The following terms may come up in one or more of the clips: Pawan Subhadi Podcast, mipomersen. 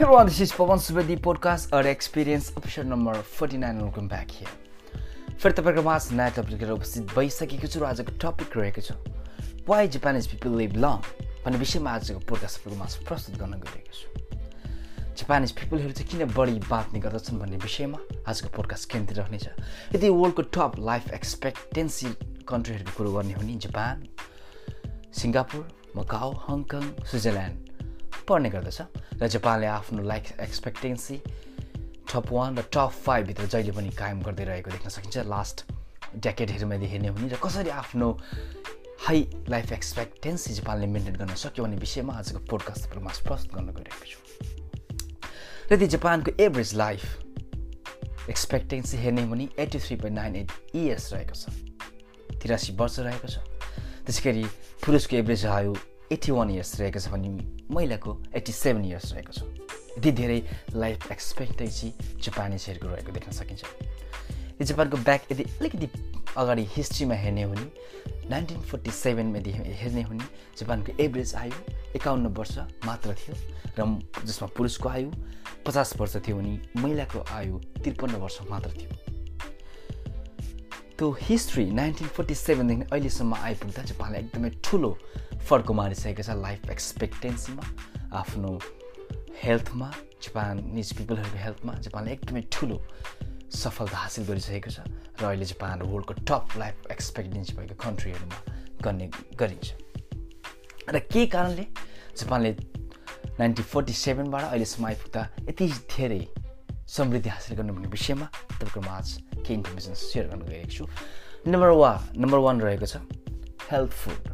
Everyone, this is Pawan Subhadi Podcast, our experience episode number 49. Welcome back here. First topic was night topic of the topic of why Japanese people live long. But we should ask the podcast for the most process going to go. Japanese people who take in a body bath Nicaragua and Bishema as a podcast can do nature. If they work top life expectancy country to go in Japan, Singapore, Macau, Hong Kong, Switzerland. पर्ने गर्दछ र जापानले आफ्नो life expectancy टप 1 र टप 5 भित्र जहिले पनि कायम गर्दै रहेको देख्न सकिन्छ लास्ट डेकेडहरुमा हेर्ने हो भने र कसरी आफ्नो हाई लाइफ एक्सपेक्टेन्सी जापानले मेन्टेन गर्न सक्यो भन्ने विषयमा आजको पोडकास्ट प्रमास प्रस्तुत गर्न गइरहेको छु र ती जापानको एभरेज लाइफ एक्सपेक्टेन्सी हेर्ने हो भने 83.98 इयर्स रहेको छ 83 वर्ष रहेको छ त्यसैगरी पुरुषको एभरेज आयो 81 years रहेको छ भने महिलाको 87 years रहेको छ यति धेरै लाइफ एक्सपेक्टेन्सी जापानिजहरुको रहेको देख्न सकिन्छ यो जापानको ब्याक यदि अलिकति अगाडि हिस्ट्रीमा हेर्ने हो भने 1947 मा हेर्ने हो भने जापानको एभरेज आयु 51 वर्ष मात्र थियो र जसमा पुरुषको आयु 50 वर्ष थियो भने महिलाको आयु 53 वर्ष मात्र थियो त्यो हिस्ट्री 1947 देखि अहिलेसम्म आइपुग्दा जापानले एकदमै ठूलो फर्को मानिसहरुको छ लाइफ एक्सपेक्टेन्सीमा आफ्नो हेल्थमा जापानिज पिपलहरुको हेल्थमा जापानले एकदमै ठूलो सफलता हासिल गरिसकेको छ र अहिले जापान वर्ल्डको टप लाइफ एक्सपेक्टेन्सी भएको कन्ट्रीहरुमा गन्ने गरिन्छ र के कारणले जापानले 1947 बाट अहिलेसम्म आइपुग्दा यति धेरै समृद्धि हासिल गर्नु भन्ने विषयमा तपाईहरुमा आज के इन्फर्मेसन शेयर गर्न गएको छु नम्बर 1 रहेको छ health food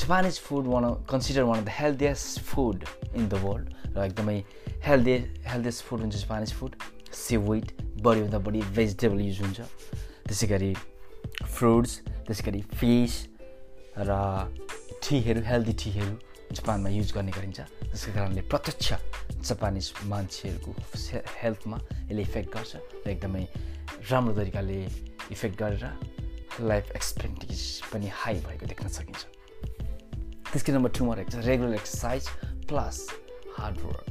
Japanese food considered one of the healthiest food in the world. Like the main healthiest food in Japanese food, seaweed, body of the body, vegetable use huncha. This fruits, this fish, ra tea heru healthy tea heru Japan ma use garne garincha. Teskai karanle pratyaksha Japanese mancheharuko health ma ele effect garcha. Like the main ramro tarikale effect garera life expectancy pani high bhayeko dekhna sakincha. This is number 2 more regular exercise plus hard work.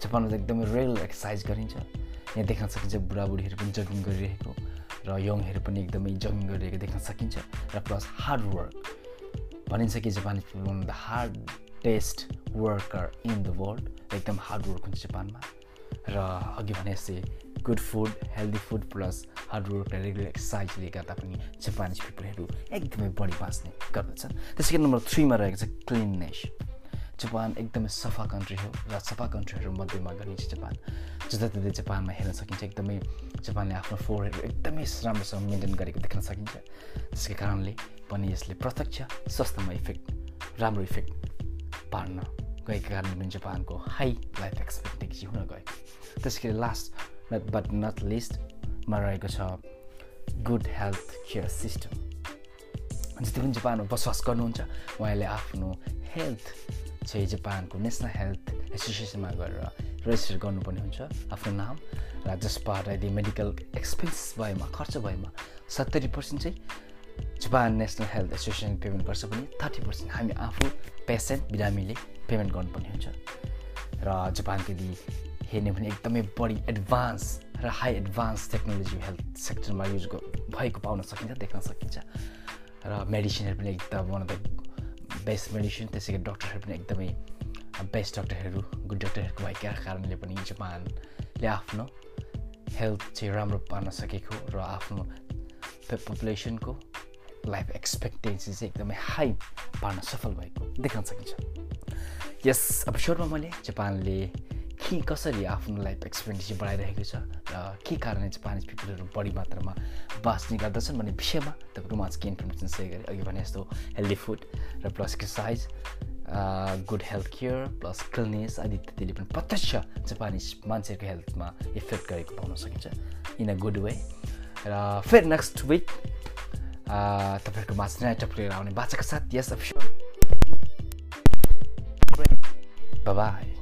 Japan is एकदमै regular exercise गरिन्छ यहाँ देख्न सकिन्छ बुढाबुढीहरु पनि jogging गरिरहेको र यङहरु पनि एकदमै jogging गरिरहेको देख्न सकिन्छ र प्लस हार्ड वर्क भनिन्छ कि Japan is one of the hardest worker in the world एकदम हार्ड वर्क हुन्छ जापानमा र अघि भनेसे good food healthy food plus hard work र रेगुलर एक्सर्साइजले गर्दा पनि जापानिज पिपलहरु एकदमै बढी बाँच्ने गर्दछन् त्यसैले नम्बर 3 मा रहेको छ क्लिननेस जापान एकदमै सफा कन्ट्री हो र सफा कन्ट्रीहरु मध्येमा गनिन्छ जापान जस्तै जापानमा हेर्न सकिन्छ एकदमै जापानले आफ्नो फोरहेड एकदमै राम्रोसँग मेन्टेन गरेको देख्न सकिन्छ त्यसकै कारणले पनि यसले प्रत्यक्ष स्वास्थ्यमा इफेक्ट राम्रो इफेक्ट पार्न गएको कारणले जापानको हाई लाइफ एक्सपेक्टेन्सी हुन गयो त्यसैले लास्ट but not least मा रहेको छ गुड हेल्थ केयर सिस्टम जति पनि जापानमा बसवास गर्नुहुन्छ उहाँले आफ्नो हेल्थ चाहिँ जापानको नेसनल हेल्थ एसोसिएसनमा गएर रेजिस्टर गर्नुपर्ने हुन्छ आफ्नो नाम र जसबाट यदि मेडिकल एक्सपेन्सेस भएमा खर्च भएमा 70% चाहिँ Japan national health association payment गर्छ भने 30% हामी आफू पेसेन्ट बिरामीले पेमेन्ट गर्नुपर्ने हुन्छ र जापानको यदि हेर्ने भने एकदमै बढी एडभान्स र हाई एडभान्स टेक्नोलोजी हेल्थ सेक्टरमा युज भएको पाउन सकिन्छ देख्न सकिन्छ र मेडिसिनहरु पनि एकदम one of the best medicine त्यसैले डाक्टरहरु पनि एकदमै बेस्ट डाक्टरहरु गुड डाक्टरहरुको भएका कारणले पनि जापानले आफ्नो हेल्थ चाहिँ राम्रो पाउन सकेको र आफ्नो पपुलेसनको लाइफ एक्सपेक्टेन्सी चाहिँ एकदमै हाई पार्न सफल भएको देख्न सकिन्छ यस एपिसोडमा मैले जापानले के कसरी आफ्नो लाइफ एक्सपेक्टेन्सी बढाइरहेको छ र के कारणले जापानिज पिपलहरु बढी मात्रामा बाँच्ने गर्दछन् भन्ने विषयमा तपाईहरुमा आज के इन्फर्मेसन सेयर गरे अघि भने जस्तो हेल्दी फुड र plus exercise good health care plus cleanness आदि त्यसले पनि प्रत्यक्ष जापानिज मान्छेको हेल्थमा इफेक्ट गरेको पाउन सकिन्छ इन अ गुड वे र फेरि नेक्स्ट विक तपाईहरुको माझ नयाँ टपिक आउने बाचाको साथ यस एपिसोड बाइ बाइ